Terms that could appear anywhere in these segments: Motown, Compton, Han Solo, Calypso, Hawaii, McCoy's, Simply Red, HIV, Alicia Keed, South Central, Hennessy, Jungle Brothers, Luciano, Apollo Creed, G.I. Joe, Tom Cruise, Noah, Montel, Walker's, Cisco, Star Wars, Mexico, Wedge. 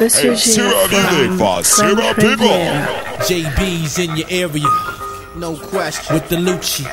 Monsieur Cyril people. JB's in your area. No question. With the Lucci.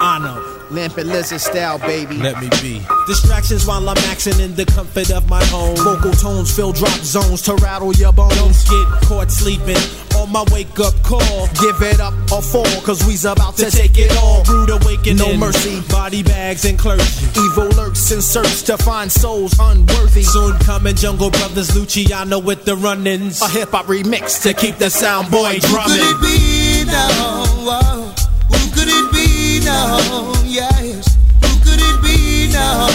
I know. Lamp and lizard style, baby. Let me be. Distractions while I'm maxing in the comfort of my home. Vocal tones fill drop zones to rattle your bones. Don't get caught sleeping on my wake-up call. Give it up or fall, cause we's about to take it all. Rude awakening, no mercy. Body bags and clergy. Evil lurks in search to find souls unworthy. Soon coming Jungle Brothers, Luciano with the run-ins. A hip-hop remix to keep the sound boy drumming. Who could it be now? Whoa. Who could it be now? Yes, who could it be now?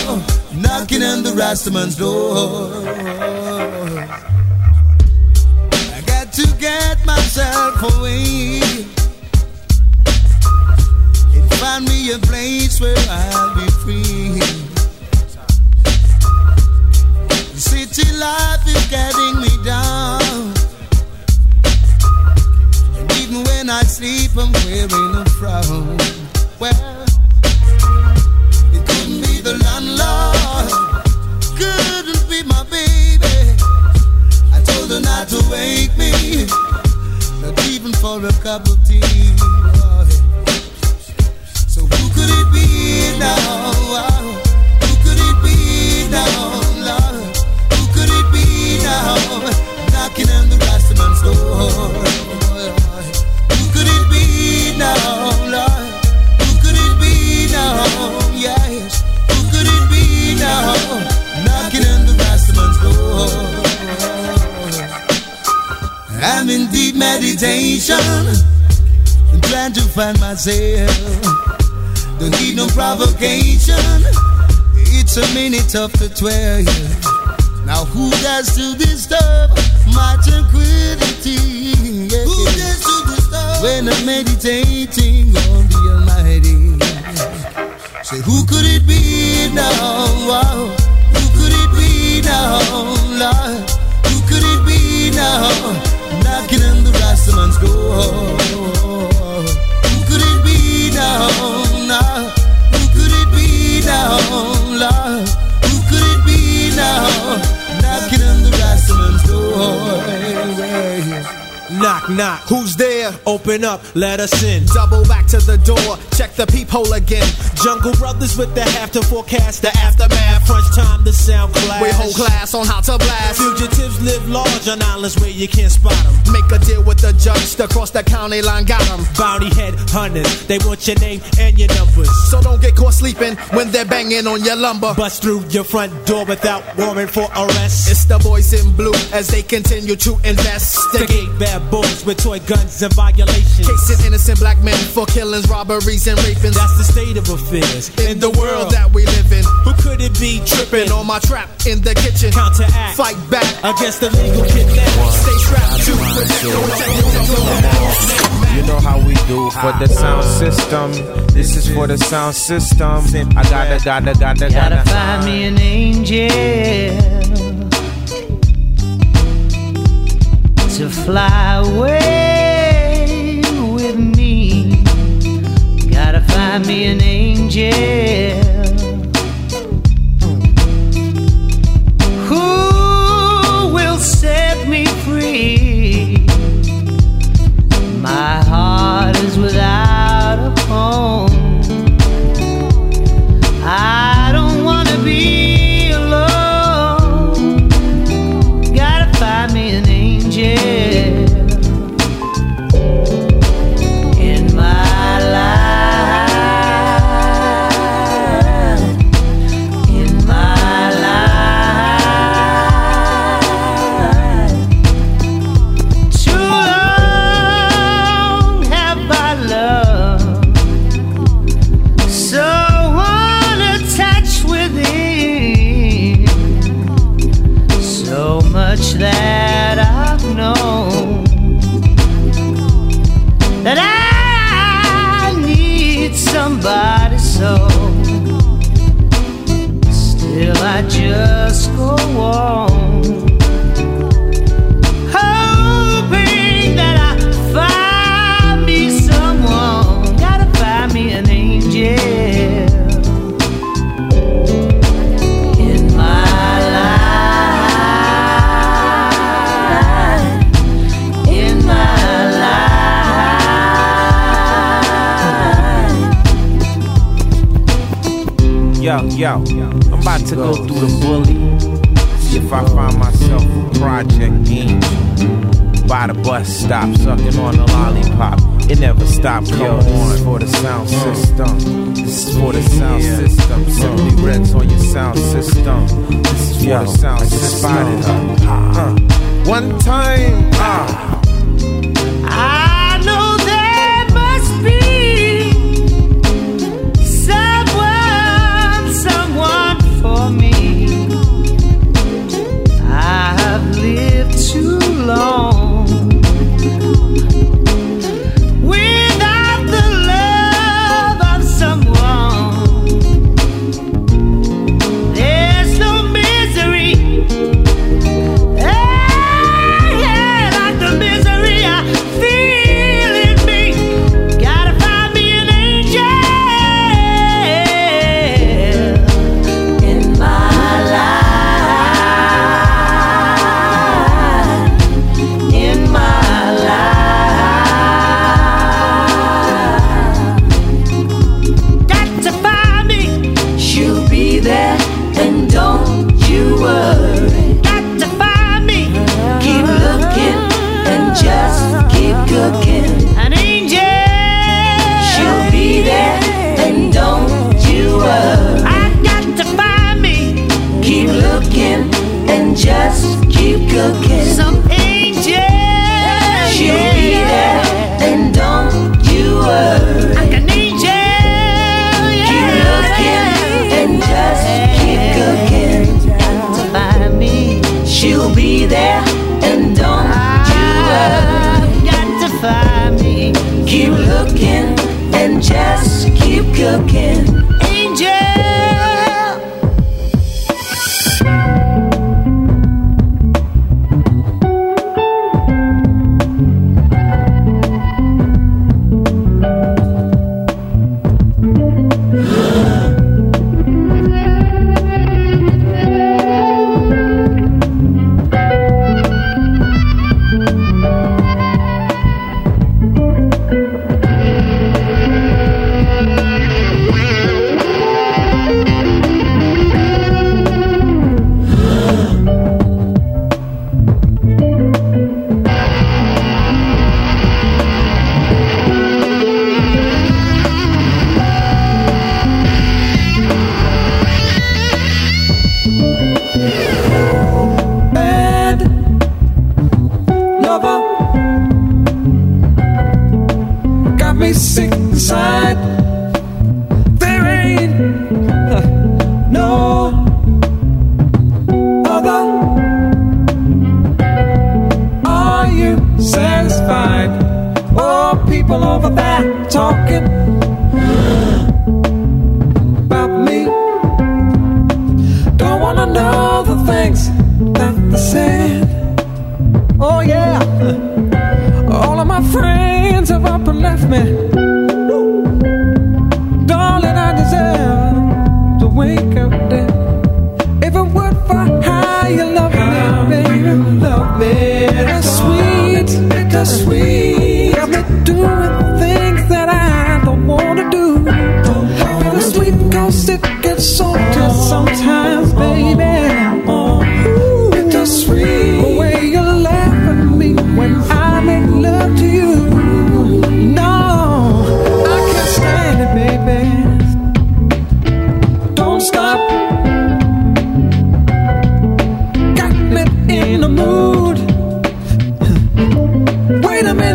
Knocking on the Rastaman's door. I got to get myself away and find me a place where I'll be free. The city life is getting me down, and even when I sleep, I'm wearing a frown. Well, the landlord couldn't be my baby. I told her not to wake me, not even for a cup of tea. So who could it be now? Who could it be now, Lord? Who could it be now? Knocking on the Rastaman's door. Who could it be now, Lord? Who could it be now? Yes. Knocking on the Rastaman's door. I'm in deep meditation and trying to find myself. Don't need no provocation. It's a minute after 12. Now who dares to disturb my tranquility? Yeah. Who dares to disturb when I'm meditating on the Almighty? Say, who could it be now? Who could it be now, Lord? Who could it be now? Knocking on the Rastaman's door. Who could it be now? Now, who could it be now, Lord? Who could it be now? Knocking on the Rastaman's door. Knock, knock. Who's there? Open up, let us in. Double back to the door, check the peephole again. Jungle Brothers with the half to forecast the aftermath. Crunch time, the sound clash. We hold class on how to blast. Fugitives live large on islands where you can't spot them. Make a deal with the judge to cross the county line, got them. Bounty head hunters, they want your name and your numbers. So don't get caught sleeping when they're banging on your lumber. Bust through your front door without warrant for arrest. It's the boys in blue as they continue to investigate bad boys with toy guns and violations. Casing innocent black men for killings, robberies, and rapings. That's the state of affairs in the world that we live in. Who could it be tripping on my trap in the kitchen? Counteract, fight back against the legal kidnapping. Stay strapped to the You know how we do for the sound system. This is for the sound system. I gotta find me an angel to fly away with me. Gotta find me an angel who will set me free. My heart is without a home. I don't wanna be alone. Gotta find me an in my life, in my life. Too long have I loved, so unattached within. So much that I've known, that I need somebody, so still I just go on, hoping that I find me someone. Gotta find me an angel. In my life. Yo, I'm about to go through the bully. See if I find myself a project game. By the bus stop, sucking on a lollipop. It never stopped. Yo, this is for the sound system. This is for the sound system. Simply Red's on your sound system. This is for the sound system. One time, I know there must be someone for me. I have lived too long.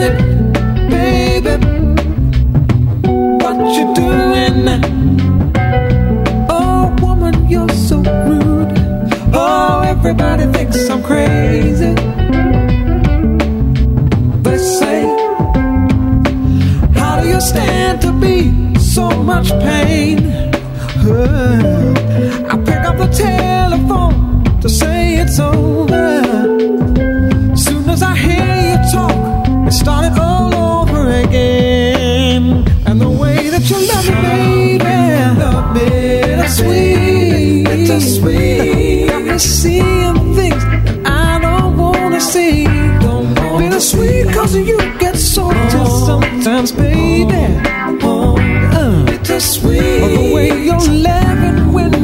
Baby, bittersweet, the way you're laughing when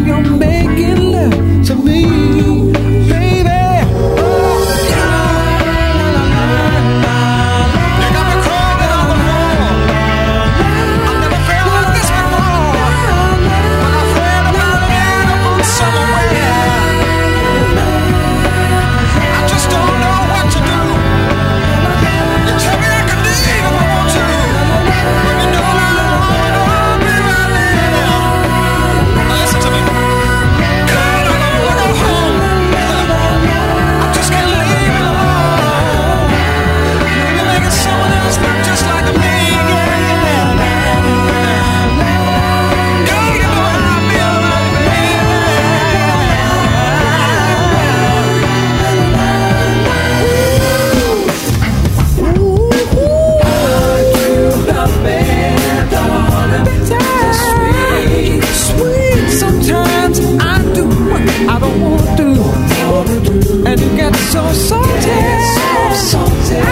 so salty. I'm so salty. I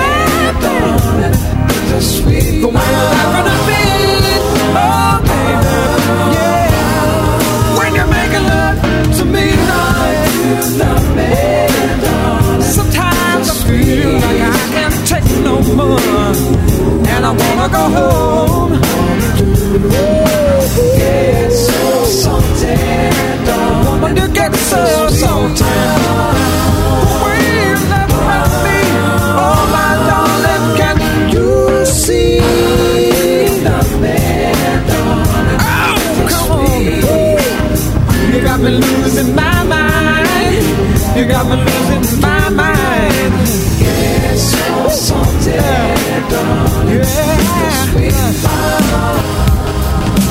don't get the sweet. But when I'm having a bit, oh baby, yeah. When you're making love to me tonight, you love me, darling. Sometimes I feel like I can't take no more, and I wanna go home. Get so salty, darling. When you get so salty. You got me losing my mind. You got me losing my mind. Get so salty, darling. Yeah. Sweet love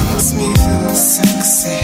makes me feel sexy.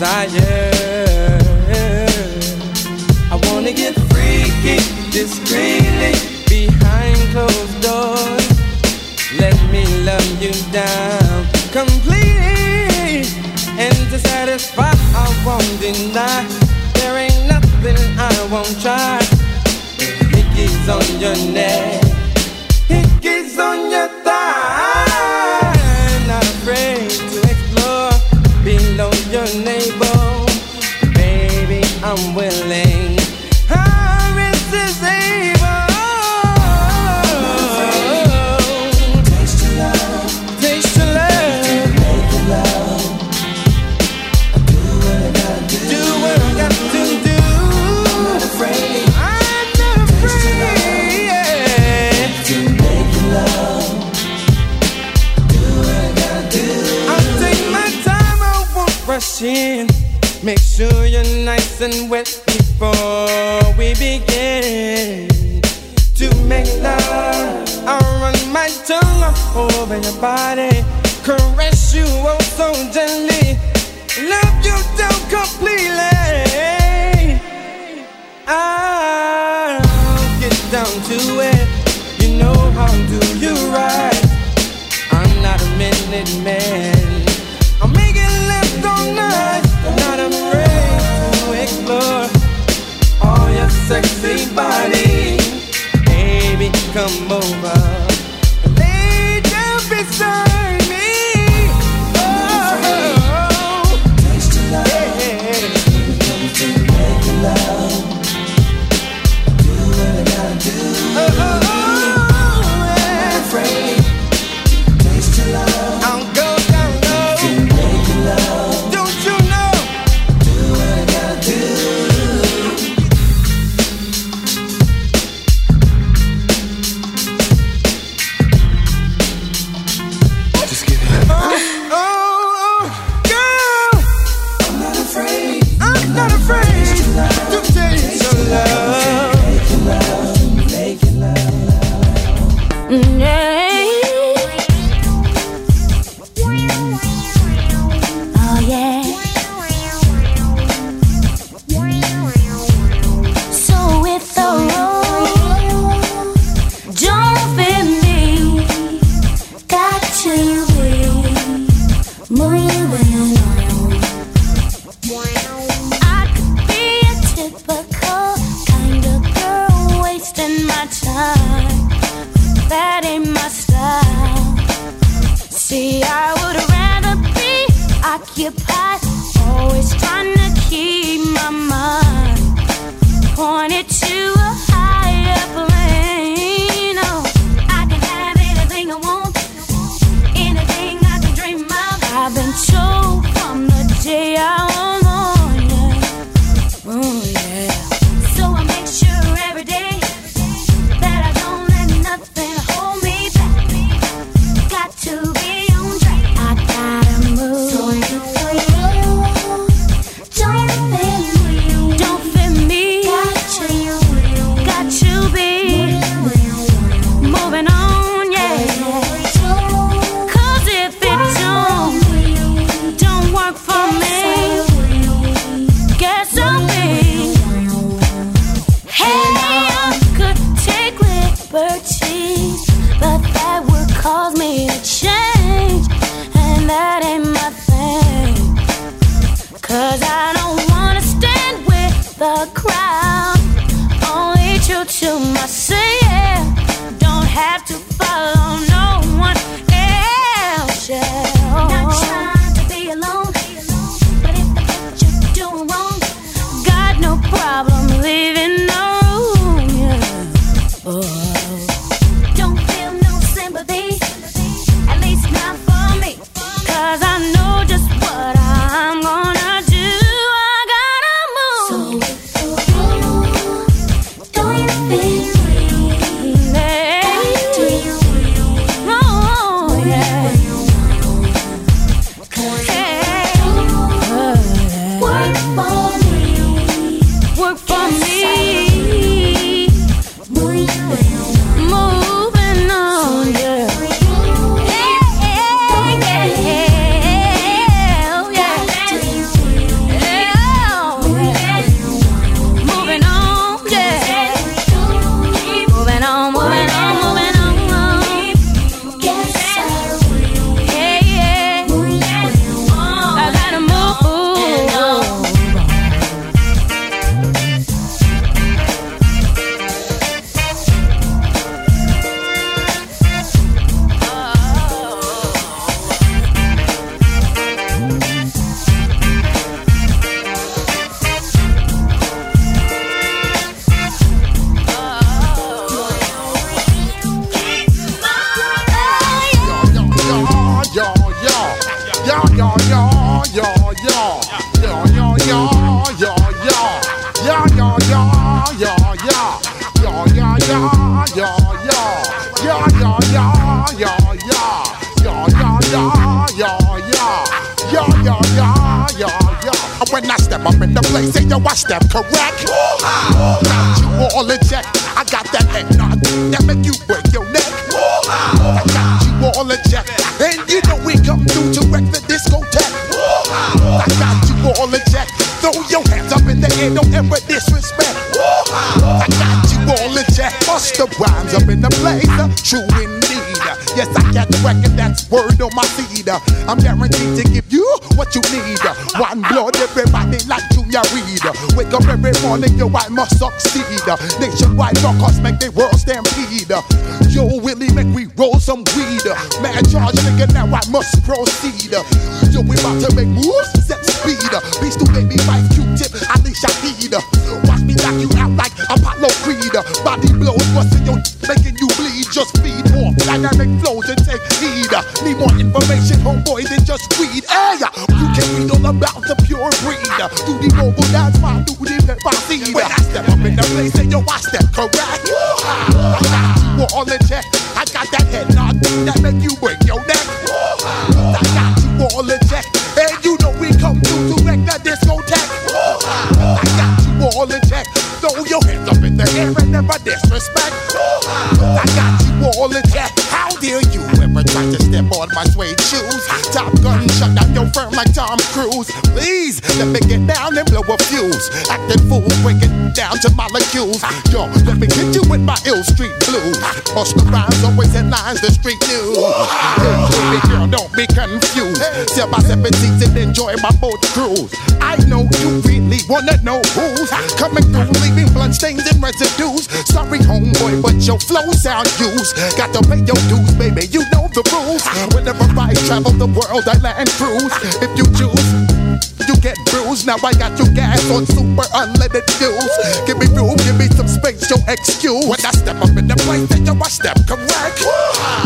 desire. I wanna get freaky, discreetly, behind closed doors. Let me love you down completely, and to satisfy I won't deny. There ain't nothing I won't try. Hickey's on your neck, hickey's on your thigh. I'm not afraid to explore below your navel. Baby, I'm willing, I resist evil. Taste your love, taste your love, make your love. I do what I gotta do, do what I got to do. I'm not afraid, I'm not taste afraid, yeah. To make your love, I do what I gotta do. I'll take my time, I won't rush in. Make sure you're nice and wet before we begin to make love. I'll run my tongue up over your body, caress you oh so gently, love you down completely. I'll get down to it, you know how do you right. I'm not a minute man, I'll make it last all night. Not afraid to explore all your sexy body. Baby, come over, lay down beside me. Oh, taste your love, make your love. Do what I gotta do. Oh, I'm not afraid. Taste your love. I'll go. When I step up in the place, say yo, I step correct. Got you all in check. I got that eggnog that make you break your neck. I got you all in check, and you know we come through to wreck the discotheque. I got you all in check. Throw your hands up in the air, don't ever disrespect. I got you all in check. Bust the rhymes up in the place, true indeed. Yes, I got the record, that's word on my seed. I'm guaranteed to give you what you need. One blood, everybody like Junior Reed. Wake up every morning, yo, I must succeed. Nationwide rockers make the world stampede. Yo, Willie, make we roll some weed. Mad charge, nigga, now I must proceed. Yo, we about to make moves, set speed. Beast to baby, fight Q-tip, Alicia Keed. Watch me knock you out like Apollo Creed. Body blows, busting your making you bleed. Just feed more dynamic flows and take heed. Need more information, homeboy, than just weed. Hey, you can read all about the pure breed. Do the noble, that's my duty, that's my seed. When I step up in the place, say, yo, I step correct. I got you all in check. I got that head nod that make you break your neck. I got you all in check. And you know we come through to wreck the discotheque. I got you all in check. Throw your hands up in the air and never disrespect. I got you all in check. How dare you ever try to step on my suede shoes? Top gun shut down your firm like Tom Cruise. Please, let me get down and blow a fuse. Acting fool, break it down to molecules. Yo, let me get you with my ill street blues. Bust the rhymes, always in lines, the street news. Hey, baby girl, don't be confused. Sell my 17s and enjoy my boat cruise. I know you really wanna know who's coming through, leaving blood stains and residues. Sorry, homeboy, but your flow sound used. Got to pay your dues, baby, you know the rules. Whenever I travel the world, I land cruise. If you choose, you get bruised. Now I got you gas on super unleaded fuels. Give me room, give me some space, your excuse. When I step up in the place, then yo, I step correct.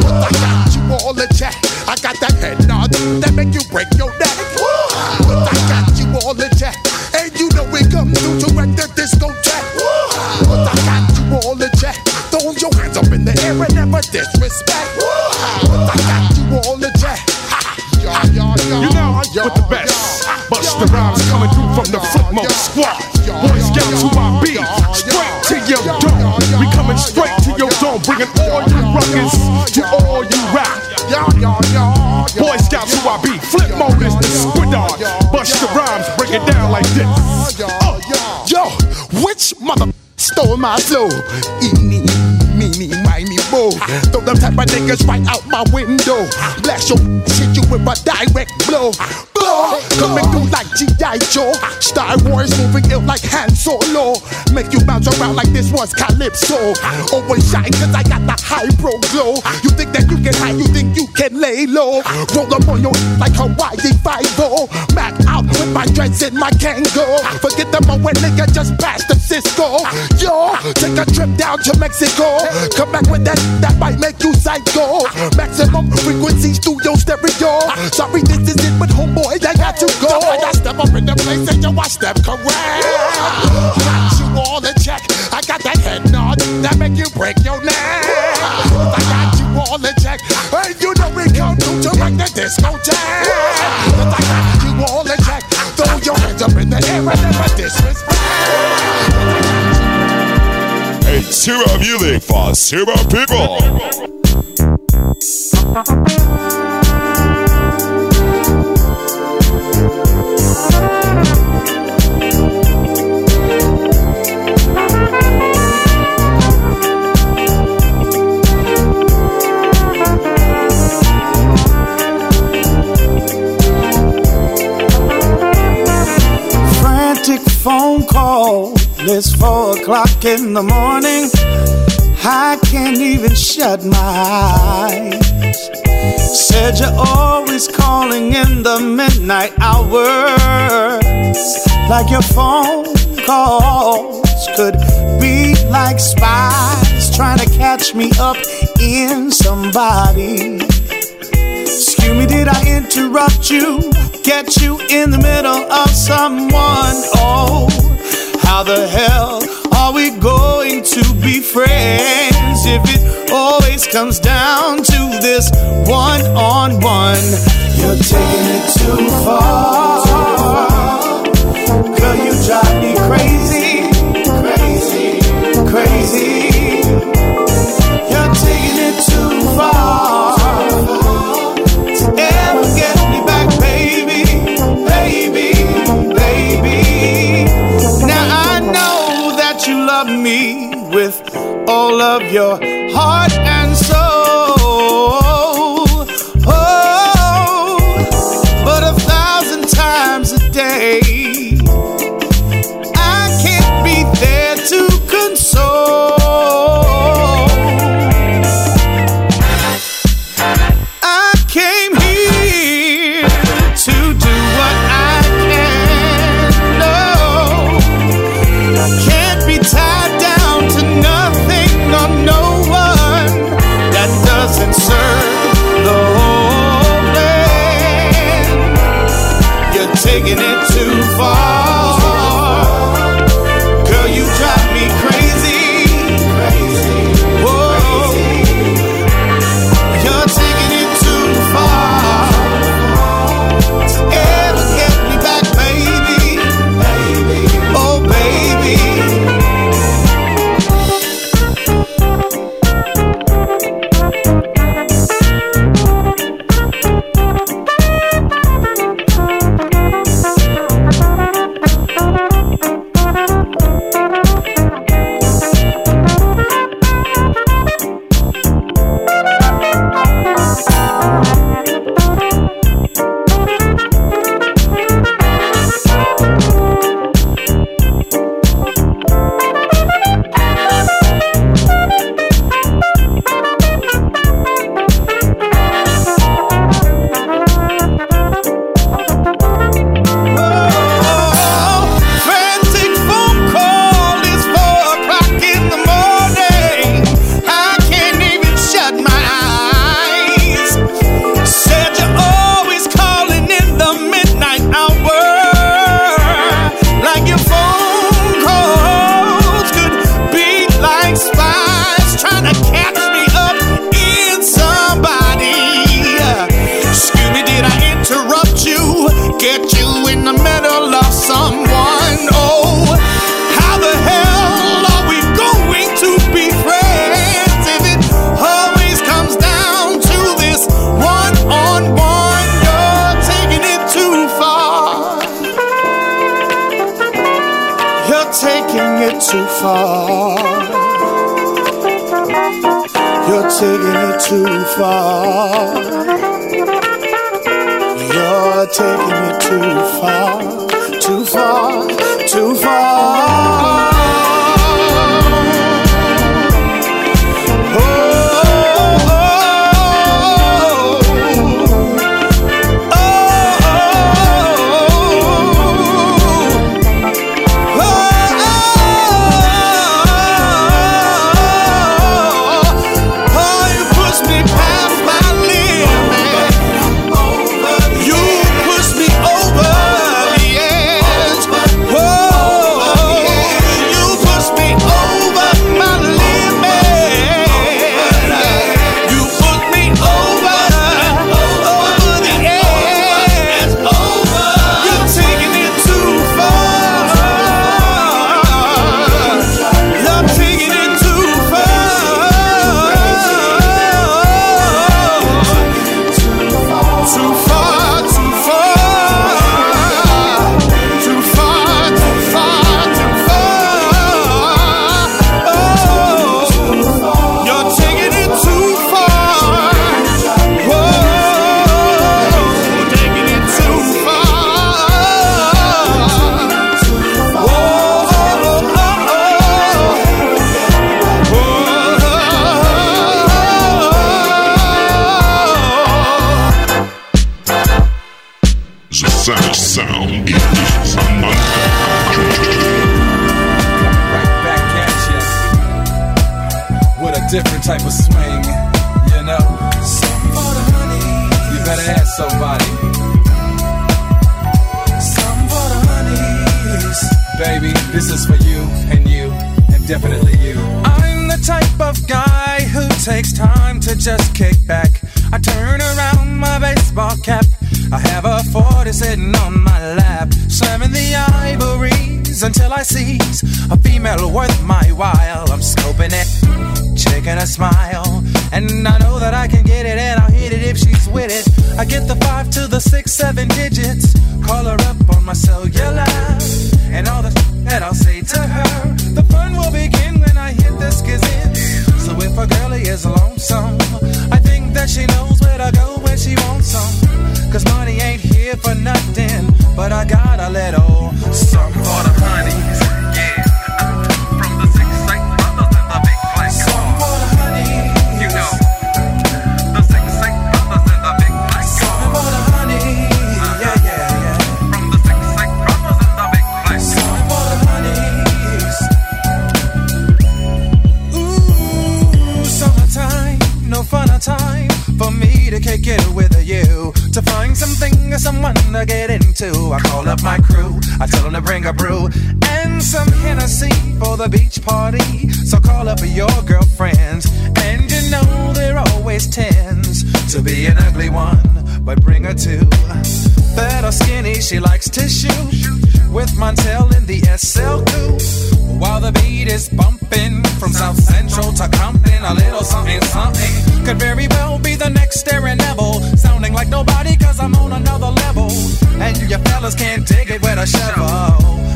I got you all in check. I got that head nod that make you break your neck. I got you all in check. And you know we come through to wreck the discotheque. I got you all in check. Throw your hands up in the air and never disrespect. I got you all in check. You know I'm with the best. Bust the rhymes coming through from the footmost squad. Boy Scouts who I be. Straight to your dome. We coming straight to your dome. Bringing all you ruckus to all you rap. Boy Scouts who I be. Flip mode is the squidard. Bust the rhymes, break it down like this. Yo, which mother stole my flow? Eeny, meeny, miny, mo. Throw them type of niggas right out my window. Blast your shit you with a direct blow. Coming through like G.I. Joe. Star Wars moving ill like Han Solo. Make you bounce around like this was Calypso. Always shine cause I got the high pro glow. You think that you can hide, you think you can lay low. Roll up on your like Hawaii 5-0. Mac out with my dreads in my Kango. Forget the moment nigga just past the Cisco. Yo, take a trip down to Mexico. Come back with that might make you psycho. Maximum frequency studio stereo. Sorry this is it but homeboy I got to go. So I step up in the place and yo, I step correct. Got you all in check. I got that head nod that make you break your neck. I got you all in check. And you know we come through to wreck the discotheque. I got you all in check. Throw your hands up in the air and never disrespect. Hey, super music for super people. Frantic phone call, it's 4 o'clock in the morning. I can't even shut my eyes. Said you're always calling in the midnight hours. Like your phone calls could be like spies trying to catch me up in somebody. Excuse me, did I interrupt you? Get you in the middle of someone? Oh, how the hell are we going to be friends? 'Cause if it always comes down to this one-on-one, you're taking it too far. Girl, you drive me crazy, crazy, crazy. You're taking it too far to ever get me back, baby, baby, baby. Now I know that you love me with all of your heart and soul, oh, but 1,000 times a day I can't be there to console. I came here to do what I can. No, I can't be tied down to nothing or no one that doesn't serve the whole plan. You're taking it too far. Girl, you drive me crazy. Whoa. You're taking it too far to ever get me back, baby. Oh, baby. Oh, frantic phone call is 4 o'clock in the morning. I can't even shut my eyes. Said you're always calling in the midnight hour, like your phone calls could be like spies trying to catch me up in somebody. Scooby, did I interrupt you? Get you in the middle of someone. Oh, how the hell are we going to be friends if it always comes down to this one-on-one? You're taking it too far. You're taking it too far. You're taking it too far. You're taking it too far, too far, too far. Oh, oh, oh, oh, oh, oh, you push me past my limit. You push me over the edge. Whoa, you push me over my limit. You push me over, over the edge. You're taking it too far. You're taking it too far. Too far, too far. Too far, too far, too far. Oh, you're taking it too far. Whoa, taking it too far. Whoa, oh, oh, oh. Whoa. The sound is Back at ya with a different type of swing, you know. Some for the honey, You better ask somebody, some for the honeys. baby. This is for you and you and definitely you. I'm the type of guy to just kick back. I turn around my baseball cap. I have a 40 sitting on my lap, slamming the ivories until I seize a female worth my while. I'm scoping it, checking a smile, and I know that I can get it, and I'll hit it if she's with it. I get the 5 to the 6, 7 digits, call her up on my cellular, and all the that I'll say to her. The fun will begin when I hit the skizzins. So if a girlie is lonesome, I think that she knows where to go when she wants some. Cause money ain't here for nothing, but I got a little something for the honeys. Yeah, I'm from the 6-8 brothers in the big black car. Something for the honeys. You know, the 6-8 brothers in the big black car. Something for the honeys. Yeah, yeah, yeah. From the 6-8 brothers in the big black car. Something for the honeys. Ooh, summertime, no fun of time for me to kick it with you. To find something or someone to get into, I call up my crew, I tell them to bring a brew and some Hennessy for the beach party. So call up your girlfriends, and you know there always tends to be an ugly one, but bring her two. Fat or skinny, she likes tissue, with Montel in the SL2. While the beat is bumping from South Central to Compton, a little something something could very well be the next Staring Neville. Sounding like nobody cause I'm on another level, and you fellas can't dig it with a shovel,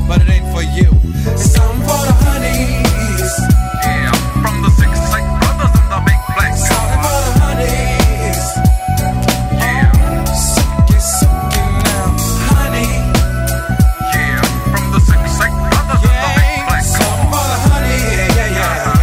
but it ain't for you. Some for the honeys. Yeah, from the 6-8 brothers in the big black. Some for the honeys. Yeah, sucky, sucky now, honey. Yeah, from the 6-8 brothers in the big black. Some for the honey. Yeah, yeah, yeah.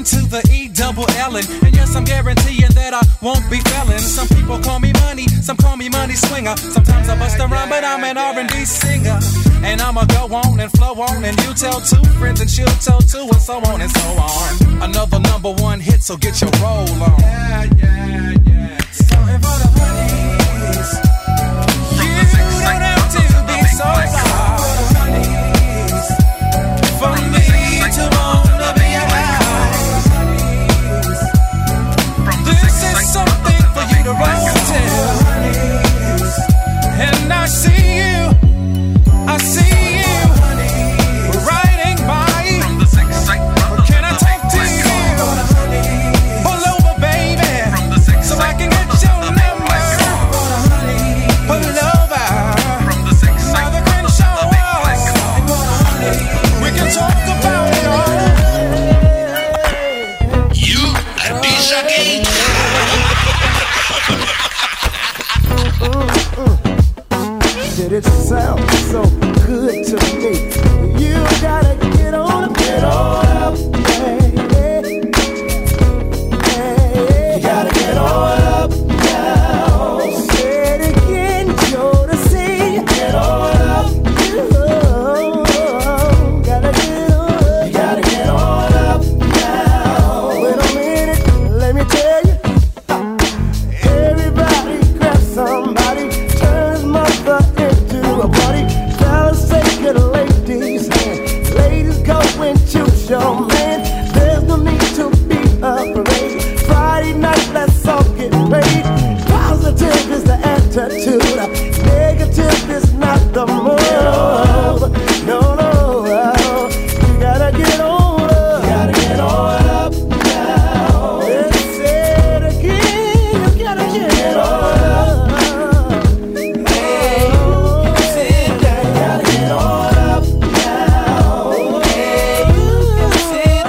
To the E-double-L-N, and yes, I'm guaranteeing that I won't be failing. Some people call me money, some call me money swinger. Sometimes I bust around, but I'm an R&B singer. And I'ma go on and flow on, and you tell two friends, and she'll tell two, and so on and so on. Another number one hit, so get your roll on. Yeah, yeah, yeah. Something for the honeys. You don't have to be so far from me to wanna be alive. Something for you to roll to, and I see you, riding by. Can I talk to you? Pull over, baby, so I can get your number. Pull over, Mother Crenshaw Walls. We can talk about it all. You a piece of cake. Did it sound so good to me? You gotta get on up, baby. Hey, you gotta get on up now. Say it again, Joe, to sing. Get on up, you gotta get on up. You gotta get on up now. Wait a minute, let me tell you. Everybody grab somebody, turns mother into a party. Fellas take a lady's hand, ladies go and choose your man. There's no need to be afraid. Friday night, let's all get paid. Positive is the attitude, negative is not the move. No, no, you gotta get on up. You gotta get on up now. Let's say it again. You gotta get on up. Hey, you can sit down. You gotta get on up now. Hey, you can sit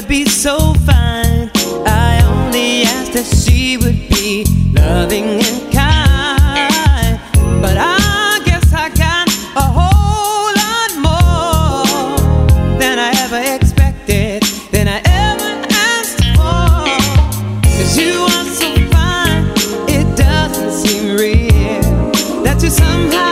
to be so fine. I only asked that she would be loving and kind, but I guess I got a whole lot more than I ever expected, than I ever asked for. 'Cause you are so fine, it doesn't seem real that you somehow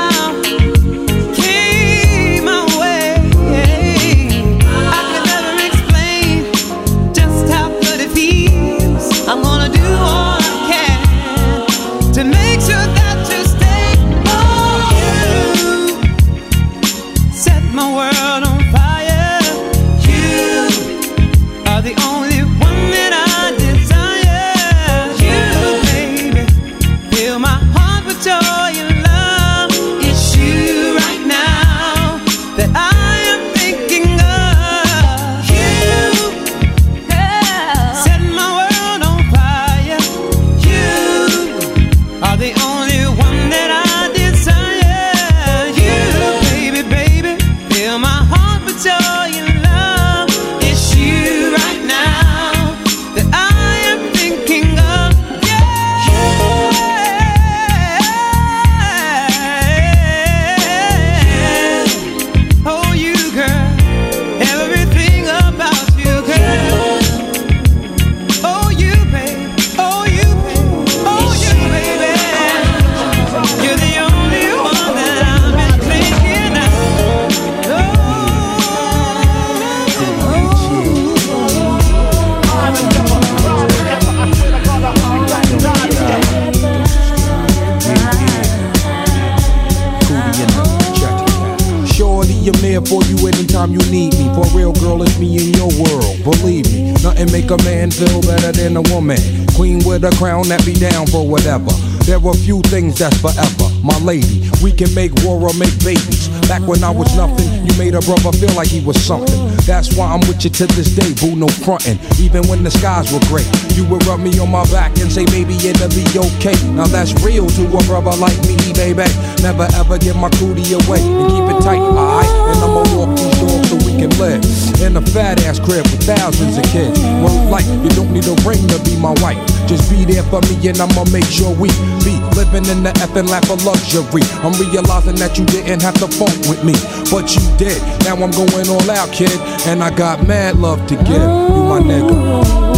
feel better than a woman, queen with a crown that be down for whatever. There are few things that's forever, my lady. We can make war or make babies. Back when I was nothing, you made a brother feel like he was something. That's why I'm with you to this day, boo, no frontin'. Even when the skies were gray, you would rub me on my back and say, baby, it'll be okay. Now that's real to a brother like me, baby. Never ever give my cootie away and keep it tight, alright? And I'ma walk these dogs so we can live in a fat ass crib with thousands of kids. Well, like, you don't need a ring to be my wife. Just be there for me and I'ma make sure we be living in the effing lap of luxury. I'm realizing that you didn't have to funk with me, but you did. Now I'm going all out, kid, and I got mad love to give. You my nigga.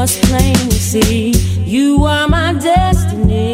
Was plain to see, you are my destiny.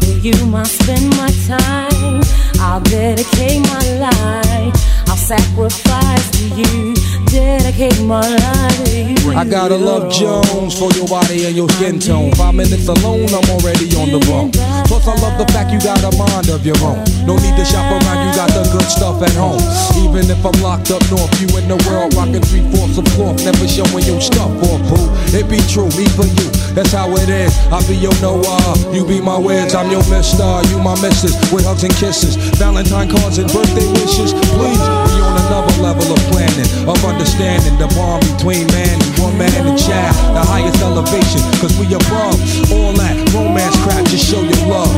With you I spend my time, I'll dedicate my life, I'll sacrifice to you, dedicate my life to you. I gotta love Jones for your body and your skin tone. 5 minutes alone, I'm already on the road. Plus I love the fact you got a mind of your own. No need to shop around, you got the good stuff at home. Even if I'm locked up north, you in the world rocking 3/4 of cloth, never showing your stuff or boo. It be true, me for you, that's how it is. I be your Noah, you be my Wedge, I'm your mister, you my missus. With hugs and kisses, Valentine cards and birthday wishes. Please, we on another level of planning, of understanding. The bond between man and woman and child, the highest elevation, cause we above all that romance crap, just show your love.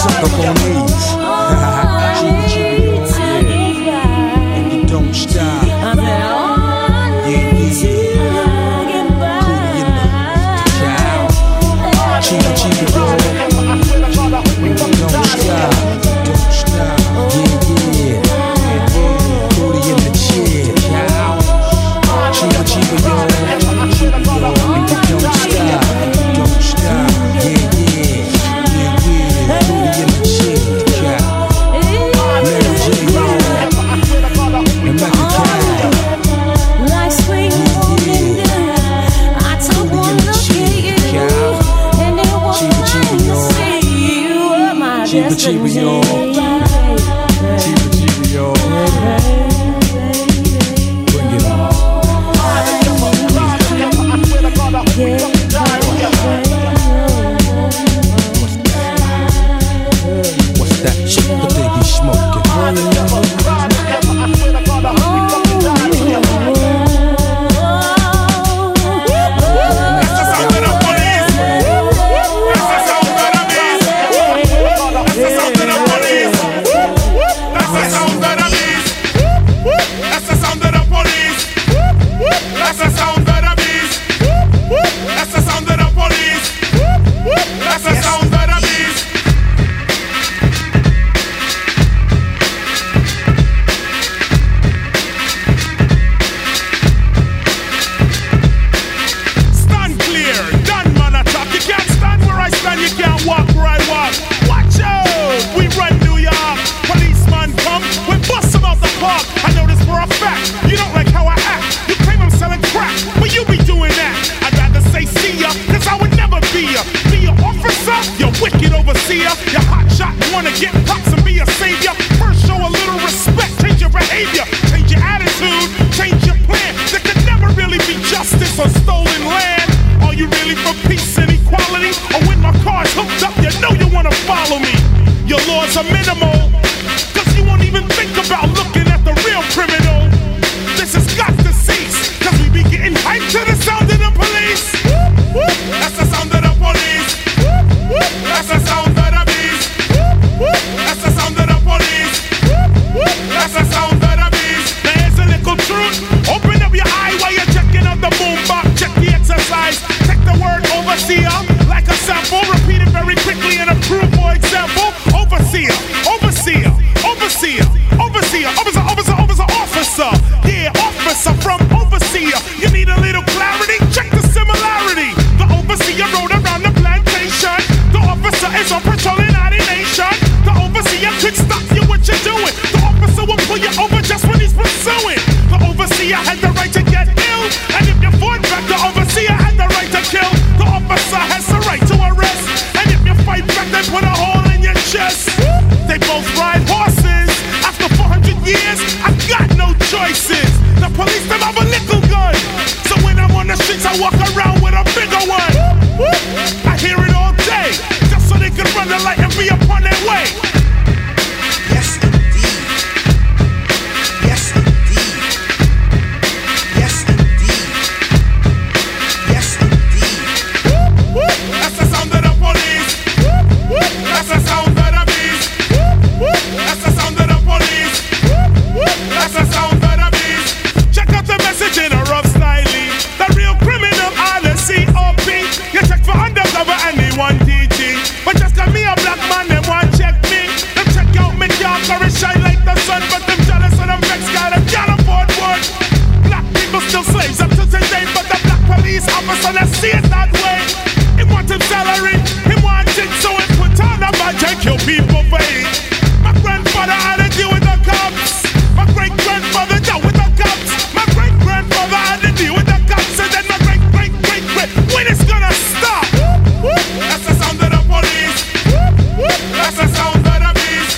Suck up on these. And you don't stop. Bring it on. wicked overseer. Your hot shot wanna get pops and be a savior. First show a little respect, change your behavior, change your attitude, change your plan. There could never really be justice on stolen land. Are you really for peace and equality? Or when my car's hooked up, you know you wanna follow me. Your laws are minimal, cause you won't even think about looking at the real criminal. This has got to cease, cause we be getting hyped to the sound of the police. That's the sound of the police. That's the sound of the beast. That's the sound of the police. That's the sound of the beast. There's a little truth. Open up your eye while you're checking out the boombox. Check the exercise. Check the word overseer like a sample. Repeat it very quickly and approve for example. Overseer, overseer, overseer, overseer, officer, officer, officer, officer. Yeah, officer from overseer. You need a little clarity. Check the similarity. The overseer rode around the plantation. The officer is on patrol in our nation. The overseer could stop you what you're doing. The officer will pull you over just when he's pursuing. The overseer had the right to get ill, and if you fought back, the overseer had the right to kill. The officer has the right to arrest, and if you fight back, they put a hole in your chest. They both ride horses. After 400 years, I've got no choices. The police, them have a nickel gun. So when I'm on the streets, I walk around with a bigger one. I hear it all day, just so they can run the light and be upon their way. Yes, indeed. Yes, indeed. Yes, indeed. Yes, indeed. That's the sound of the police. That's the sound of the beast. That's the sound of the police. That's the sound of the beast. Check out the message in a rough styling. The real criminal are the COP. You check for undercover and they want teaching. But just cause me a black man, they want check me. Them check out me dark or it shine like the sun. But them jealous of them vexed guy, them can't afford one. Black people still slaves up to today. But the black police officer, let's see it that way. He wants him salary, he wants it so it put on a budget, kill people pay. My grandfather had to deal with the cops. My great-grandfather dealt with the cops. My great-grandfather had to deal with the cops. And then my great-great-great, when it's gonna stop? That's the sound of the police. That's the sound of the beast.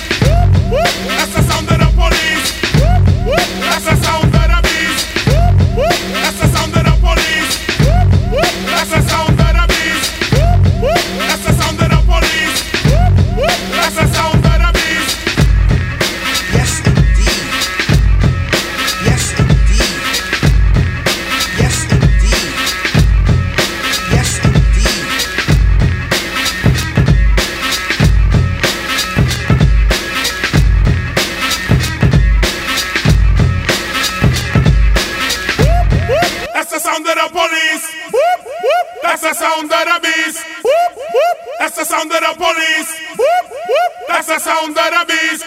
That's the sound of the police. That's the sound of the beast. That's the sound of the police. That's the sound of the beast. That's the sound of the police. That's the sound of the beast. Yes, indeed. Yes, indeed. Yes, indeed. Yes, indeed. That's the sound of the police. That's the sound of the beast. That's the sound of the police. That's the sound of the beast.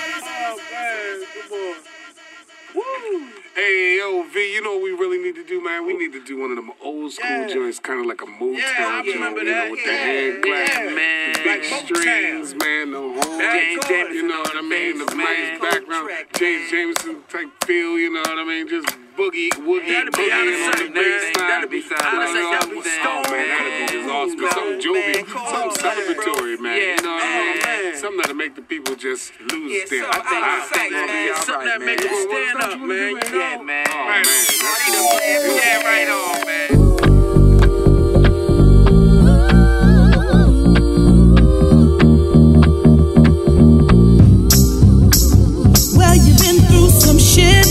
Hey, yo, V, you know what we really need to do, man? We need to do one of them old school joints, kind of like a Motown joint, with the hand clap, man. Big strings, man, the whole thing, you know what I mean? The nice background, James Jameson type feel, you know what I mean? Just boogie, woogie, boogie on the bass line. That'd be solid. Oh, man, that'd be just awesome. Something jovial, something celebratory, man, you know what I mean? Something that'll make the people just lose their eyes. Something that'll make them stand up, man. Yeah, man. Oh, man. Yeah, right on, man. Well, you've been through some shit.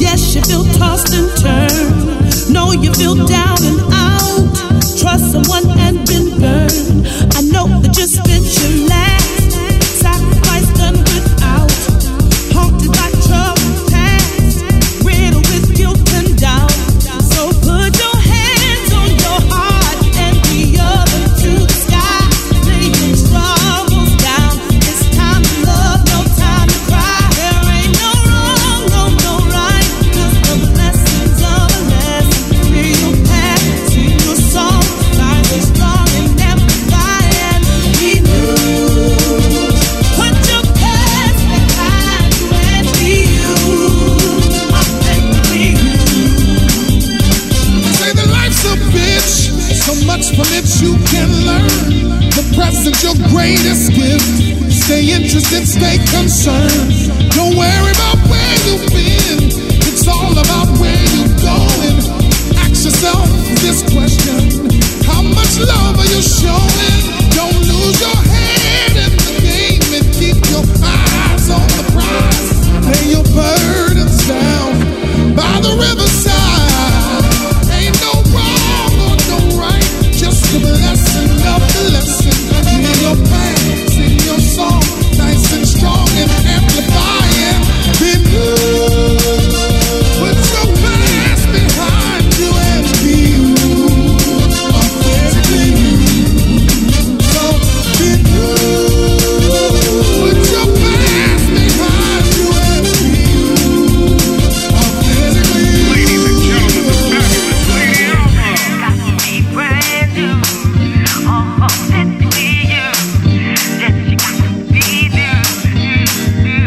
Yes, you feel tossed and turned. No, you feel down and out. Trust someone and been burned. I know that you spent your last. Sacrifice done without. Haunted by trouble. Present your greatest gift. Stay interested, stay concerned. Don't worry about where you've been. It's all about where you're going. Ask yourself this question: how much love are you showing? Don't lose your head in the game and keep your eyes on the prize. Lay your burdens down by the riverside. Ain't no wrong or no right, just the blessing of the lesson. Hear your pain, sing your song, nice and strong and amplifying. Be good. Put your past behind you and be you. Authentically you. So be good. Put your past behind you and be you. Authentically you. Ladies and gentlemen, the fabulous Lady Alpha. Got to be brand new. Authentically you. Yes, you got to be new.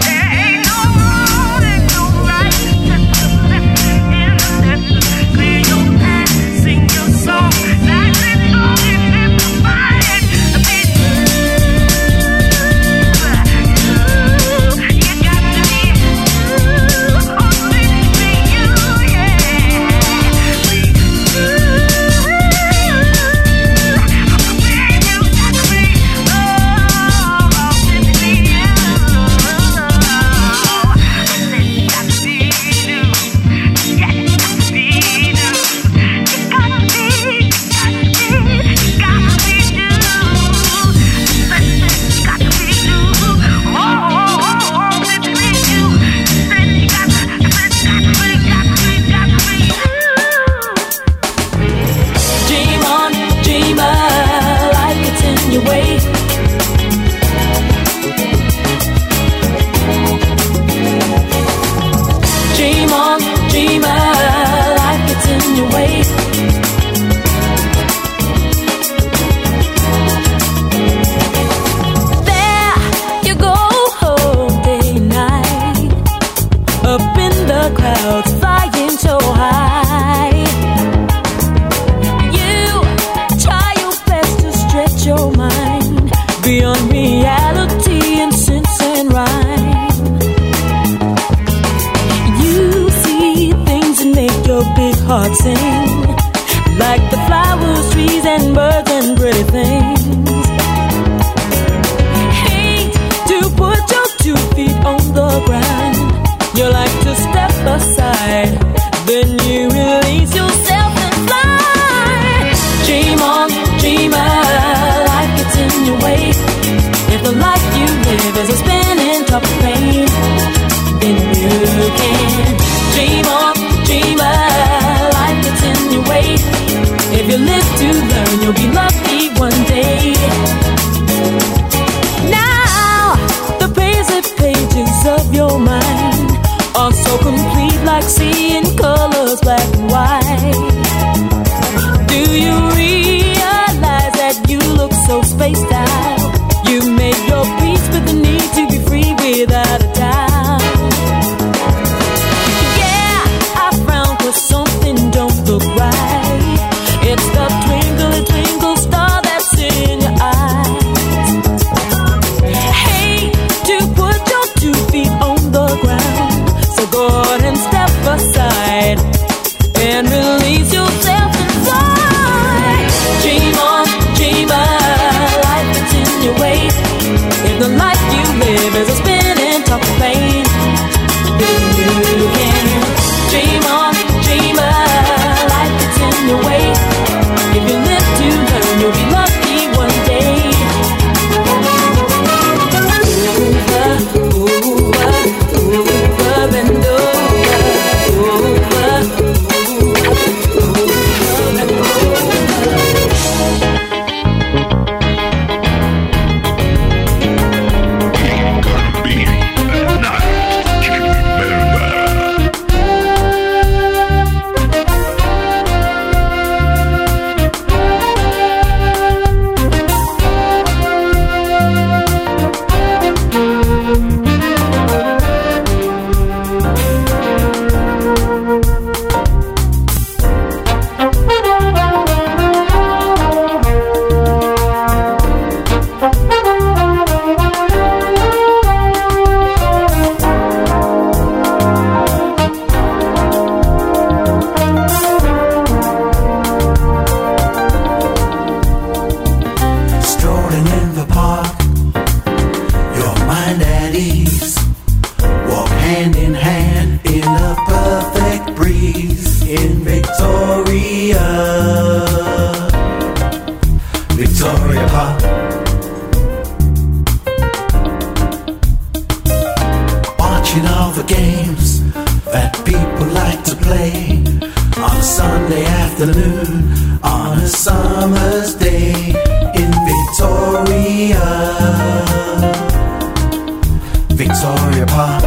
There ain't no wrong, ain't no right. Just the blessing in the lesson. Clear your path, sing your song. Nice and strong and amplifying. Be you. You got to be you. Authentically you, yeah. Be Dream on, dreamer, life gets in your way. Dream on, dreamer, life gets in your way. There you go, whole day and night, up in the clouds, flying so high. You try your best to stretch your mind beyond reality and sense and rhyme. You see things that make your big heart sing, like the flowers, trees, and birds and pretty things. Hate to put your 2 feet on the ground. You like to step aside, then you release yourself and fly. Dream on, dreamer, life gets in your way. If the life you live is a spinning top of pain, then you can dream on, dreamer, life gets in your way. If you live to learn, you'll be lucky one day. Now, the basic pages of your mind are so complete, like seeing colors black and white. Do you realize that you look so spaced out? You made your peace with the need to be free without a doubt. Yeah, I frown 'cause something don't look right. It's the twinkle, twinkle star that's in your eyes. Hate to put your 2 feet on the ground, so go on and step aside and release yourself and fly. Dream on, dreamer, life is in Sunday afternoon on a summer's day in Victoria, Victoria Park.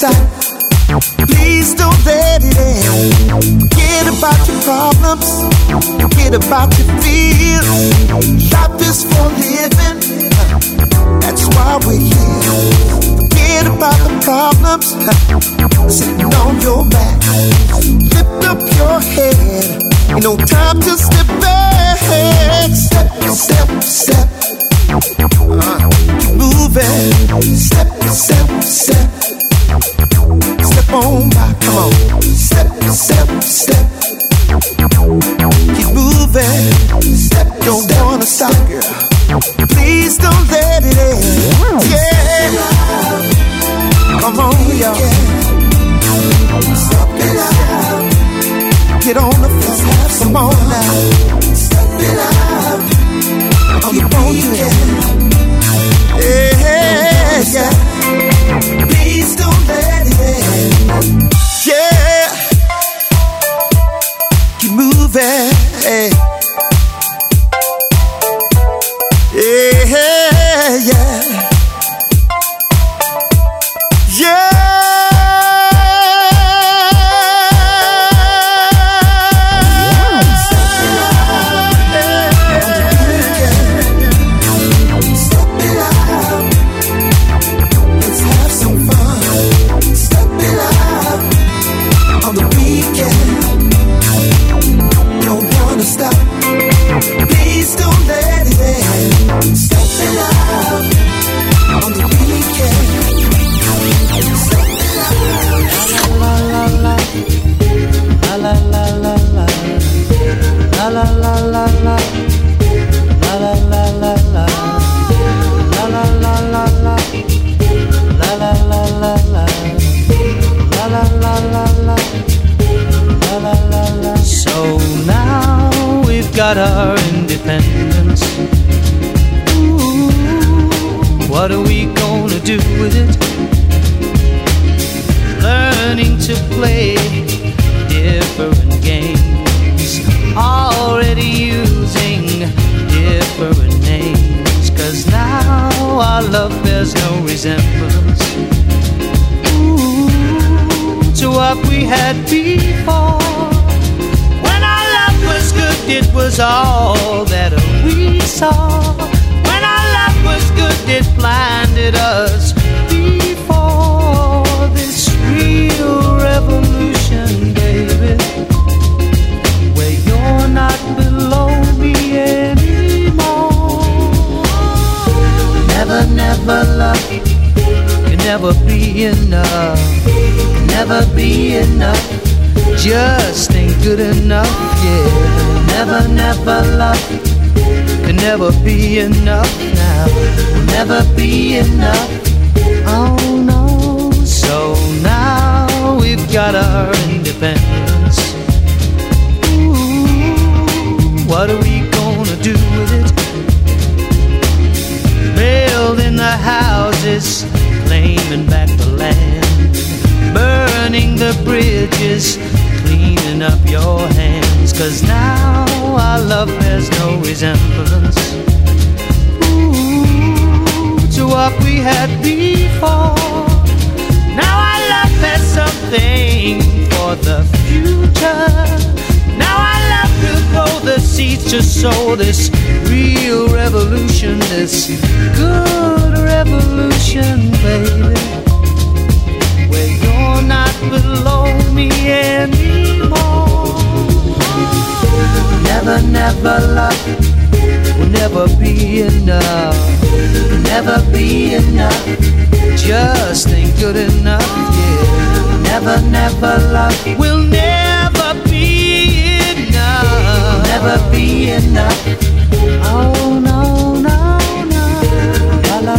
side. Please don't let it end. Forget about your problems, forget about your fears. Life is for living, that's why we're here. Forget about the problems sitting on your back. Lift up your head, ain't no time to step back. Step, step, step, keep moving. Step, step, step, step on by, come on. Step, step, step, keep moving. Step, don't wanna stop, girl. Please don't let it end. Yeah, come on, y'all. Step it out. Get on the floor, come on now. Step it out. I'm on you, yeah, yeah. Please don't let it end. Yeah, keep moving. Yeah, yeah, got our independence. Ooh, what are we gonna do with it? Learning to play different games, already using different names, 'cause now our love bears no resemblance, ooh, to what we had before. It was all that we saw. When our love was good, it blinded us. Before this real revolution, baby, where you're not below me anymore. Never, never love can never be enough. Can never be enough. Just ain't good enough, yeah. Never, never love can never be enough now. Will never be enough, oh no. So now we've got our independence. Ooh, what are we gonna do with it? Building the houses, claiming back the land, burning the bridges, cleaning up your hands, 'cause now our love bears no resemblance, ooh, to what we had before. Now our love has something for the future. Now our love will grow the seeds to sow this real revolution, this good revolution, baby. You're not below me anymore. Never, never love will never be enough. Will never be enough. Just ain't good enough, yeah. Never, never love will never be enough. Will never be enough. Oh no, no, no. La la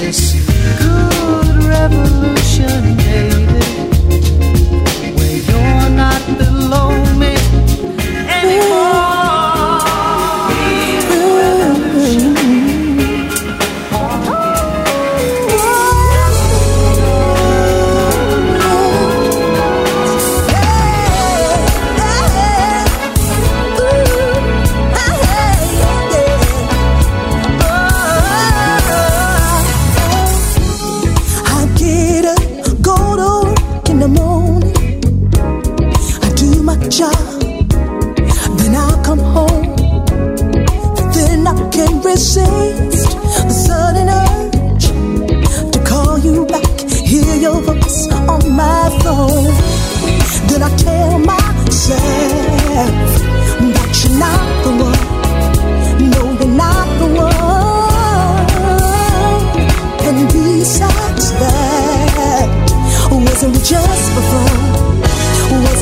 this good revolution, baby, where you're not below me anymore. Real revolution. Oh.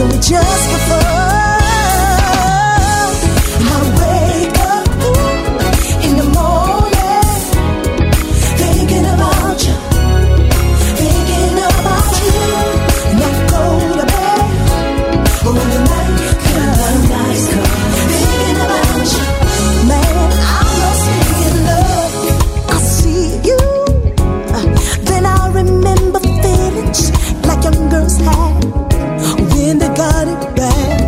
only just for fun. And I wake up in the morning thinking about you, thinking about you. And I go to bed, but when the night comes, thinking about you. Man, I'm lost in love. I see you, then I remember feelings like young girls had. Got it back.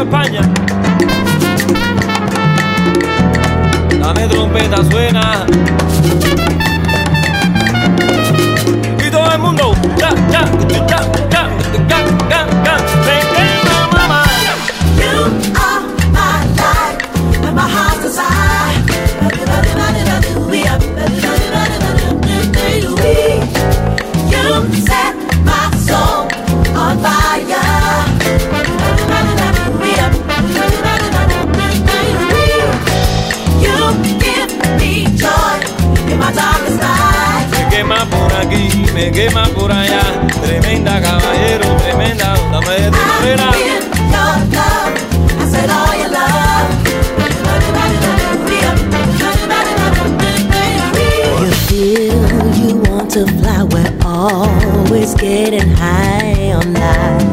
España. Dame trompeta, suena. Y todo el mundo, ya, ya, ya, ya, ya, ya, ya. Pequeña mamá. You are my life and my heart's desire. You set my soul on fire. Me quema por allá, tremenda caballero, tremenda, dame de primera. You feel you want to fly, we're always getting high on life.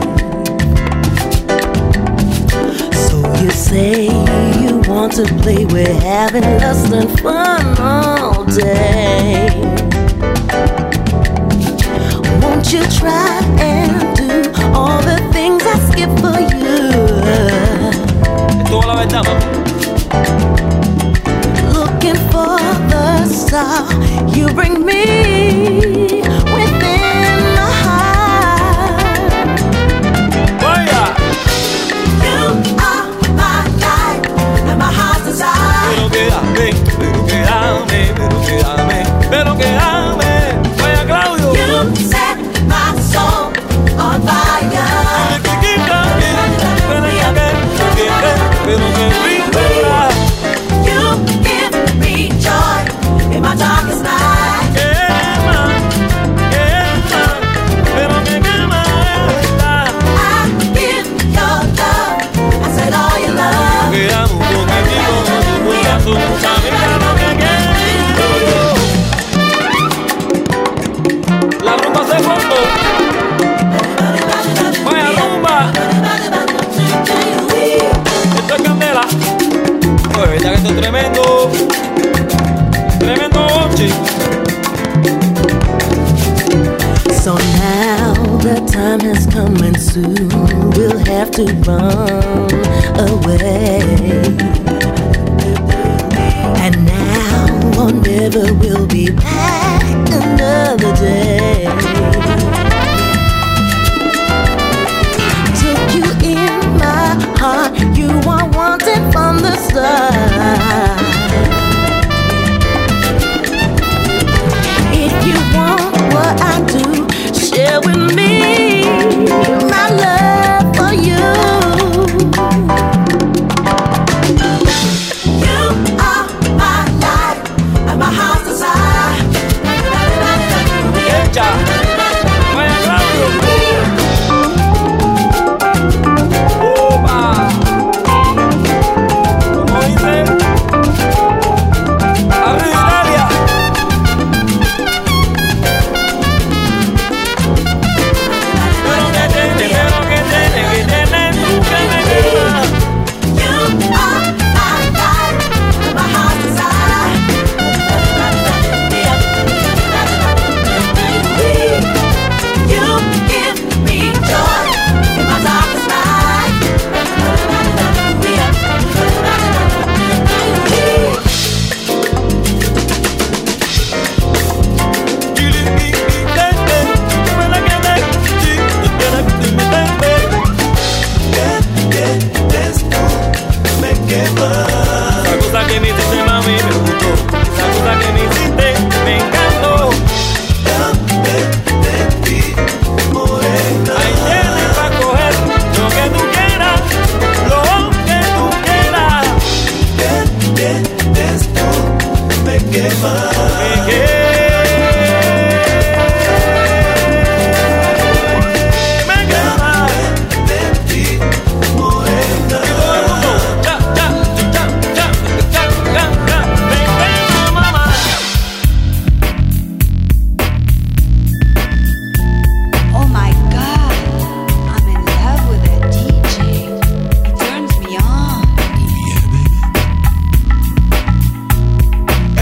So you say you want to play, we're having lust and fun all day. Won't you try and do all the things I skip for you? Looking for the star, you bring me within my heart. You are my life and my heart's desire. Pero quédame, pero quédame, pero quédame, pero quédame. Vaya Claudio. You said my soul on fire. You give me joy in my darkest night. I give your love. I said all your love. La rumba se formó. Ya que esto es tremendo, tremendo ochi. So now the time has come and soon we'll have to run away. And now or never we'll be back another day. Took you in my heart, you are wanted from the start. If you want what I do, share with me my love for you. You are my life and my heart's desire.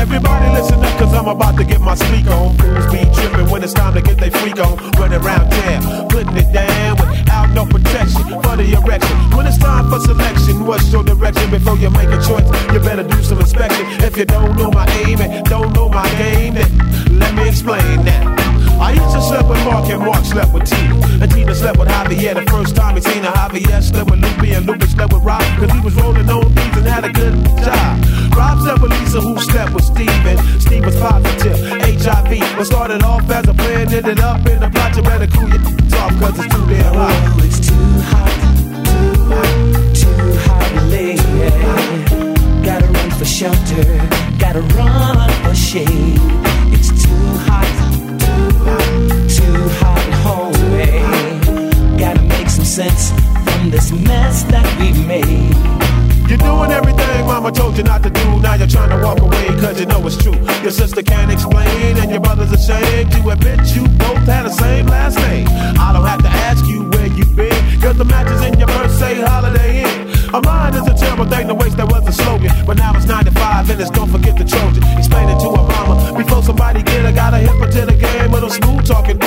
Everybody listen up, cause I'm about to get my sleek on. Fools be tripping when it's time to get their we gon' run around town, putting it down without no protection for the erection. When it's time for selection, what's your direction? Before you make a choice, you better do some inspection. If you don't know my aim and don't know my game, then let me explain that. I used to sleep with Mark and Mark slept with Tina, and Tina slept with Javier. The first time he seen a Javier slept with Lupe, and Lupe slept with Rob, cause he was rolling on these and had a good job. Rob slept with Lisa, who slept with Steve, and Steve was positive HIV, but started off as a plan, ended up in the plot. You better cool your off cause it's too damn hot. Oh, it's too hot, too hot, too hot to live. Gotta run for shelter, gotta run for shade. It's too hot, too hot and homemade. Gotta make some sense from this mess that we've made. You're doing everything mama told you not to do. Now you're trying to walk away cause you know it's true. Your sister can't explain and your brother's ashamed to admit you both had the same last name. I don't have to ask you where you've been, cause the matches in your birthday holiday in. A mind is a terrible thing to waste, that was the slogan. But now it's 9 to 5 and it's don't forget the Trojan. Explain it to her mama before somebody get her. Gotta hip her to the game with a smooth talking.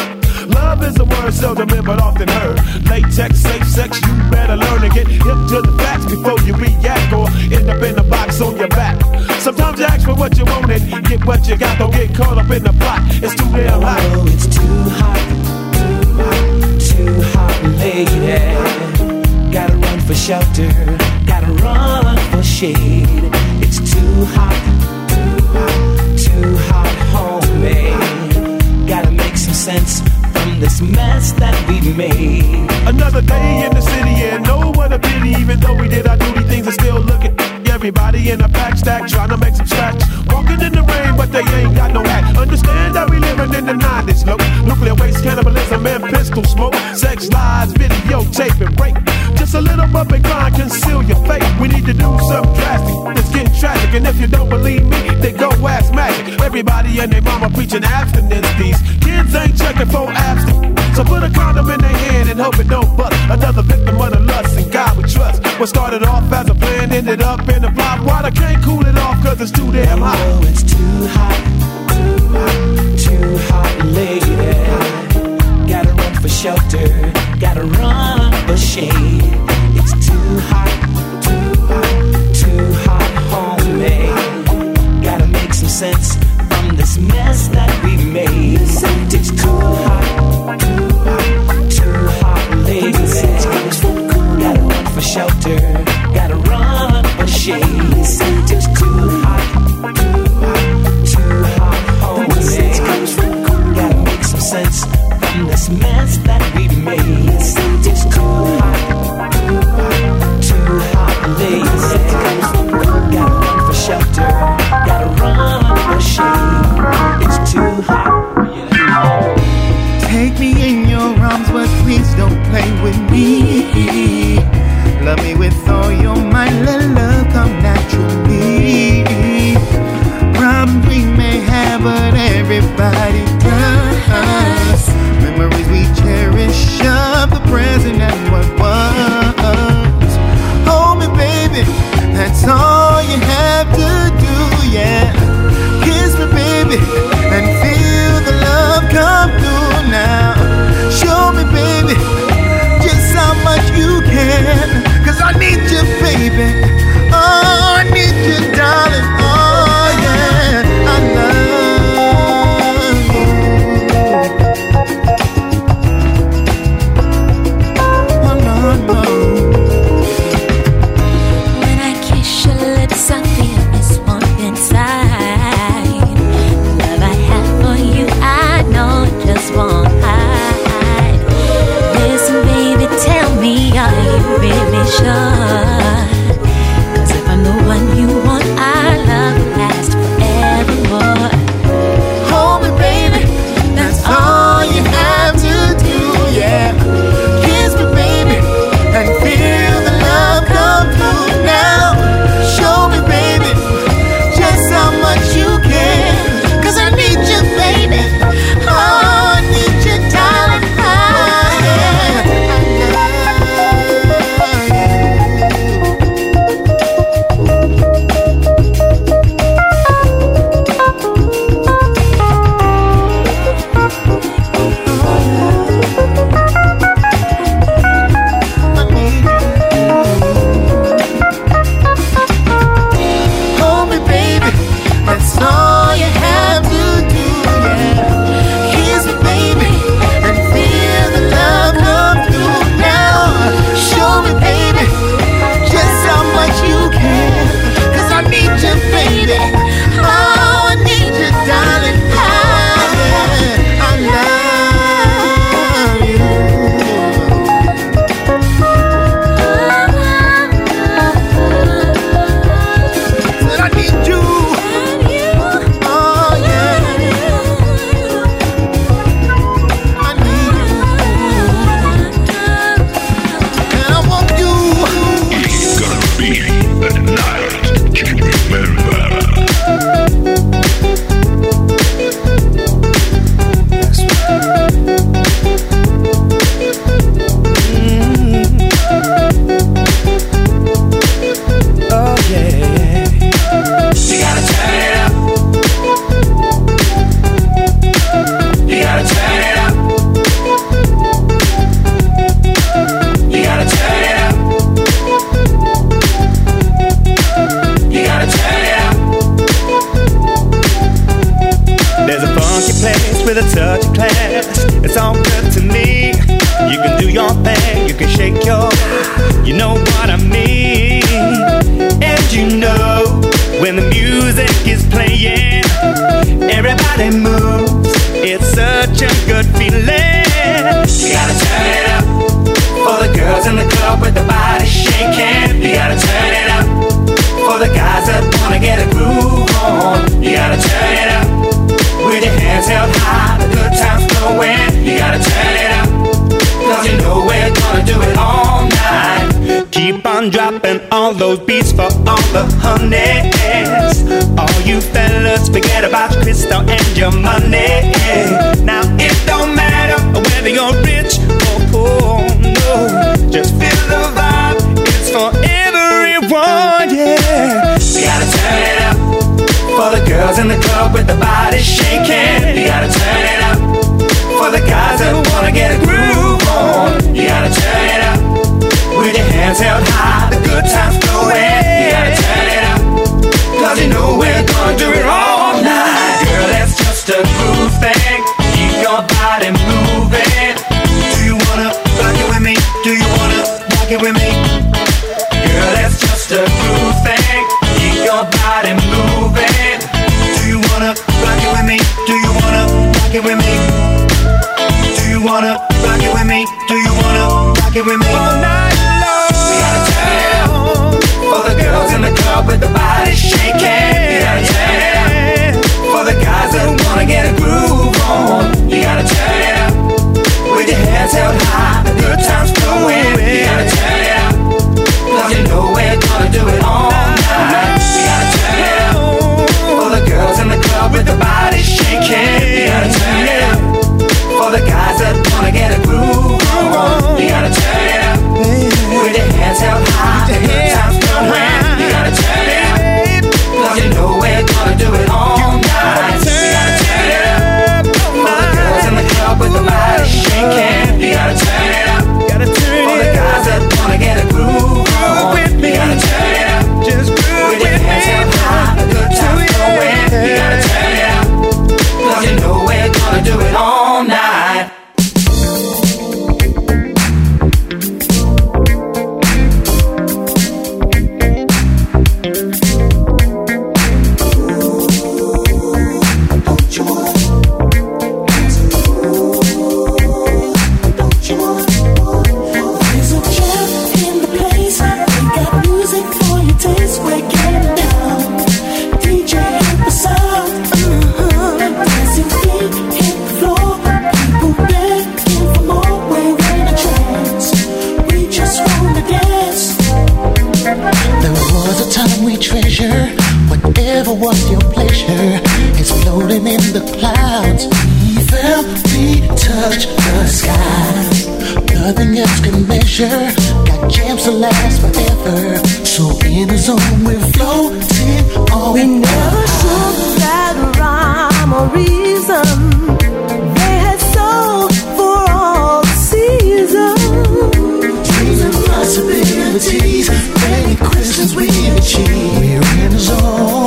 Love is a word seldom in but often heard. Latex, safe sex, you better learn and get hip to the facts before you react or end up in the box on your back. Sometimes you ask for what you want and get what you got. Don't get caught up in the plot, it's too damn hot. Oh, it's too hot, too hot, too hot, lady. Gotta run for shelter, gotta run for shade. It's too hot, too hot, too hot, homemade. Gotta make some sense from this mess that we've made. Another day in the city and no one a pity. Even though we did our duty, things are still looking. Everybody in a pack stack trying to make some stacks. Walking in the rain but they ain't got no act. Understand that we living in the 90s, look. Nuclear waste, cannibalism and pistol smoke. Sex, lies, videotape and rape. Just a little rubber grind, conceal your fate. We need to do something drastic, it's getting tragic. And if you don't believe me, then go ask Magic. Everybody and their mama preaching abstinence. These kids ain't checking for abstinence, so put a condom in their hand and hope it don't bust. Another victim of the lust and God we trust. What started off as a plan ended up in the block. Water can't cool it off cause it's too damn hot. Oh, it's too hot, too hot, too hot, lady. Gotta run for shelter, gotta run for shade. It's too hot, too hot, too hot, homemade. Gotta make some sense from this mess that we made. It's too hot, too hot, too hot, lady. Gotta run for shelter, gotta run for shade. It's too hot, too hot, too hot, homemade. Gotta make some sense from this mess that we made. It's too hot, too hot, too hot, lady. Gotta run for shelter, gotta run for shade. It's too hot. Take me in your arms, but please don't play with me. Love me with all your might, let love come naturally. with a touch of class. It's all good to me. You can do your thing, you can shake your, you know what I mean. And you know when the music is playing, everybody moves. It's such a good feeling. You gotta turn it up for the girls in the club with the body shaking. You gotta turn it up for the guys that wanna get a groove on. You gotta turn it up with your hands held high, the good times flowing. You gotta turn it up, cause you know we're gonna do it all night. Keep on dropping all those beats for all the honeys. All you fellas, forget about your crystal and your money. Now it don't matter whether you're rich or poor, no. Just feel the vibe, it's for everyone, yeah. You gotta turn it up for the girls in the club with the body shaking. You gotta turn it up for the guys that wanna get a groove. You gotta turn it up with your hands held high, the good times flowing. You gotta turn it up, cause you know we're gonna do it all night. Girl, that's just a groove thing. Keep your body moving. Do you wanna rock it with me? Do you wanna rock it with me? Girl, that's just a groove thing. Keep your body moving. Do you wanna rock it with me? Do you wanna rock it with me? Do you wanna rock it with me? Do you wanna rock it with me? All night long. We gotta turn it up for the girls in the club with the body shaking. You gotta turn it up for the guys that wanna get a groove on. You gotta turn it up with your hands held high, the good times flowing. You gotta turn it up, cause you know we're gonna do it all night. You gotta turn it up for the girls in the club with the body shaking. You gotta turn it up for the guys that wanna get a groove on. You gotta turn it up with your hands held high, the good times flowing. You gotta turn it up, cause you know we're gonna do it all night. You gotta turn it up for the girls in the club with the body shaking. You gotta turn it up for the guys that wanna get a groove on. You gotta turn it up with your hands held high, the good times flowing. You gotta turn it up, cause you know we're gonna do it all night. What's your pleasure? It's floating in the clouds. We felt, we touched the sky. Nothing else can measure. Got gems to last forever. So in the zone we're floating. Oh, we never should that rhyme or reason. They had soul for all seasons. Dreams and possibilities, many questions we achieve. We're in the zone.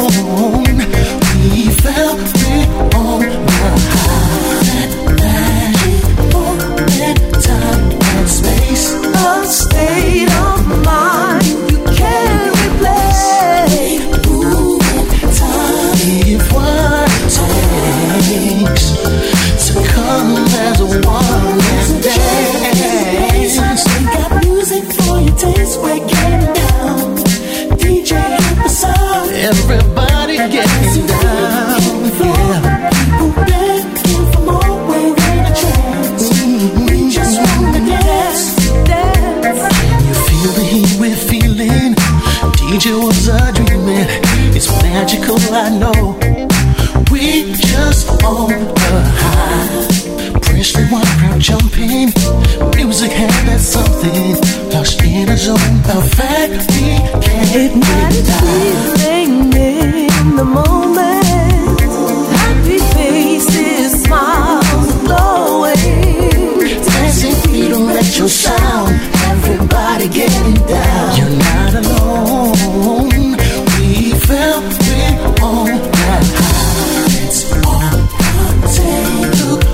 I know we just on the high. Press rewind, crowd jumping. Music had that something. Lost in a zone, a fact we can't ignite. Feeling in the moment, happy faces, smiles glowing. Dancing feet on retro sound. Everybody getting down. You're not alone. We felt. All that high, it's all take a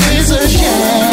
There's a chance.